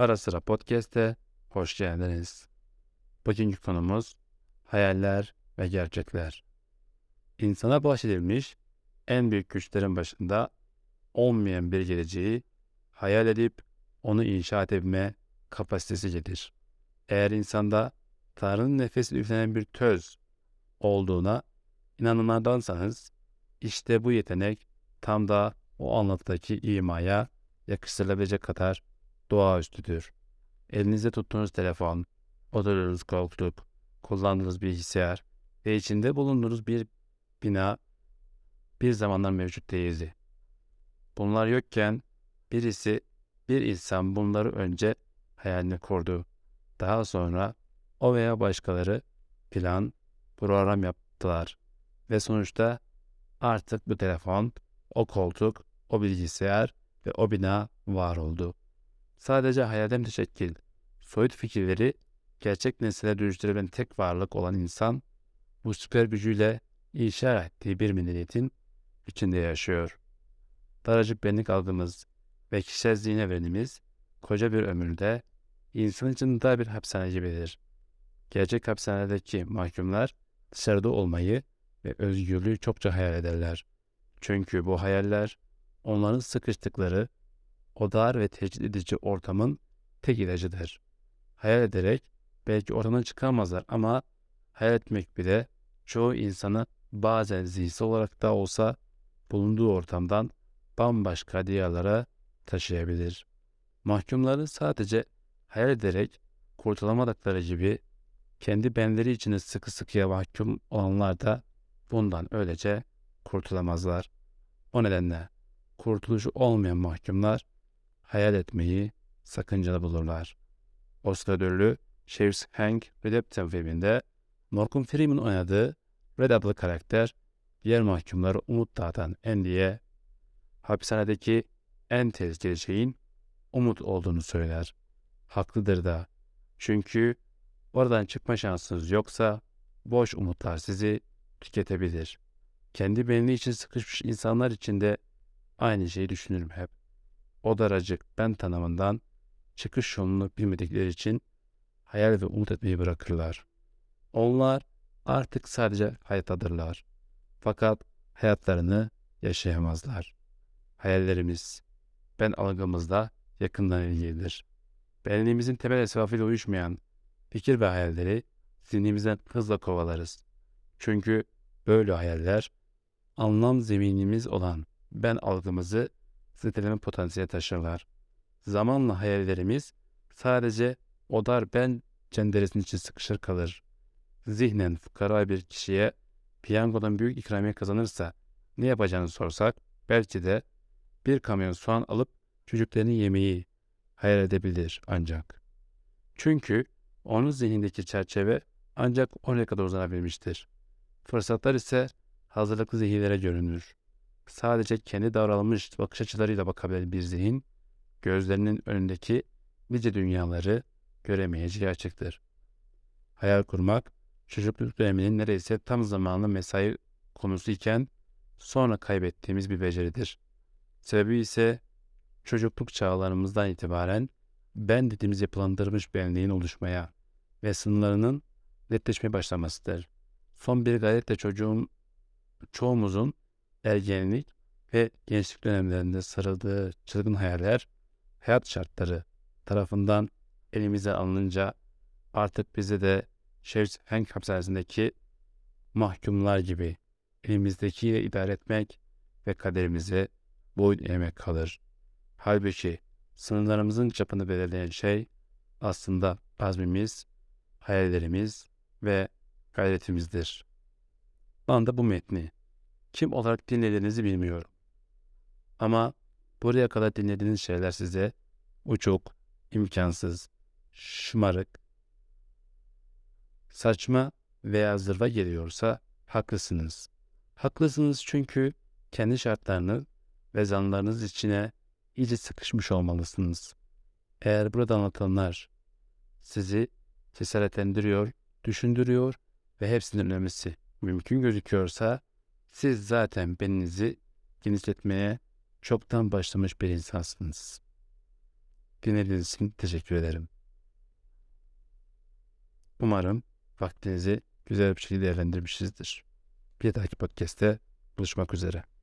Ara Sıra Podcast'e hoş geldiniz. Bugünkü konumuz hayaller ve gerçekler. İnsana bahşedilmiş en büyük güçlerin başında olmayan bir geleceği hayal edip onu inşa edebilme kapasitesi gelir. Eğer insanda Tanrı'nın nefesi üflenen bir töz olduğuna inananlardansanız işte bu yetenek tam da o anlatıdaki imaya yakıştırılabilecek kadar doğaüstüdür. Elinizde tuttuğunuz telefon, oturduğunuz koltuk, kullandığınız bilgisayar ve içinde bulunduğunuz bir bina bir zamanlar mevcut değildi. Bunlar yokken bir insan bunları önce hayalini kurdu. Daha sonra o veya başkaları plan, program yaptılar ve sonuçta artık bu telefon, o koltuk, o bilgisayar ve o bina var oldu. Sadece hayalden teşekkil, soyut fikirleri gerçek nesnelere dönüştürebilen tek varlık olan insan, bu süper gücüyle inşa ettiği bir medeniyetin içinde yaşıyor. Daracık benlik algımız ve kişisel zihne verilimiz koca bir ömürde insan için daha bir hapishane gibidir. Gerçek hapishanedeki mahkumlar dışarıda olmayı ve özgürlüğü çokça hayal ederler. Çünkü bu hayaller onların sıkıştıkları o dar ve tecrit edici ortamın tek ilacıdır. Hayal ederek belki ortadan çıkamazlar ama hayal etmek bile çoğu insanı bazen zihinsel olarak da olsa bulunduğu ortamdan bambaşka diyarlara taşıyabilir. Mahkumları sadece hayal ederek kurtulamadıkları gibi kendi benleri içine sıkı sıkıya mahkum olanlar da bundan öylece kurtulamazlar. O nedenle kurtuluşu olmayan mahkumlar hayal etmeyi sakıncalı bulurlar. Oscar ödüllü Shawshank Redemption filminde Morgan Freeman oynadığı Red adlı karakter diğer mahkumları umut dağıtan Andy'ye hapishanedeki en tehlikeli şeyin umut olduğunu söyler. Haklıdır da. Çünkü oradan çıkma şansınız yoksa boş umutlar sizi tüketebilir. Kendi benliği için sıkışmış insanlar için de aynı şeyi düşünürüm hep. O daracık ben tanımından çıkış yolunu bilmedikleri için hayal ve umut etmeyi bırakırlar. Onlar artık sadece hayattadırlar. Fakat hayatlarını yaşayamazlar. Hayallerimiz, ben algımızla yakından ilgilidir. Benliğimizin temel esvafıyla uyuşmayan fikir ve hayalleri zihnimizden hızla kovalarız. Çünkü böyle hayaller anlam zeminimiz olan ben algımızı zedeleme potansiyeli taşırlar. Zamanla hayallerimiz sadece o dar ben cenderesinin içi sıkışır kalır. Zihnen fukara bir kişiye piyangodan büyük ikramiye kazanırsa ne yapacağını sorsak belki de bir kamyon soğan alıp çocuklarının yemeği hayal edebilir ancak. Çünkü onun zihnindeki çerçeve ancak oraya kadar uzanabilmiştir. Fırsatlar ise hazırlıklı zihinlere görünür. Sadece kendi daralmış bakış açılarıyla bakabilen bir zihin, gözlerinin önündeki nice dünyaları göremeyeceği açıktır. Hayal kurmak, çocukluk döneminin neredeyse tam zamanlı mesai konusu iken sonra kaybettiğimiz bir beceridir. Sebebi ise çocukluk çağlarımızdan itibaren ben dediğimiz yapılandırmış benliğin oluşmaya ve sınırlarının netleşmeye başlamasıdır. Son bir gayretle çoğumuzun ergenlik ve gençlik dönemlerinde sarıldığı çılgın hayaller, hayat şartları tarafından elimize alınınca artık bize de Shawshank hapishanesindeki mahkumlar gibi elimizdekiyle idare etmek ve kaderimizi boyun eğmek kalır. Halbuki sınırlarımızın çapını belirleyen şey aslında azmimiz, hayallerimiz ve gayretimizdir. Şu anda bu metni kim olarak dinlediğinizi bilmiyorum. Ama buraya kadar dinlediğiniz şeyler size uçuk, imkansız, şımarık, saçma veya zırva geliyorsa haklısınız. Haklısınız çünkü kendi şartlarını ve zanlarınız içine iyice sıkışmış olmalısınız. Eğer burada anlatılanlar sizi cesaretlendiriyor, düşündürüyor ve hepsinin önemlisi mümkün gözüküyorsa siz zaten beninizi genişletmeye çoktan başlamış bir insansınız. Dinlediğiniz için teşekkür ederim. Umarım vaktinizi güzel bir şekilde değerlendirmişsinizdir. Bir dahaki podcast'te buluşmak üzere.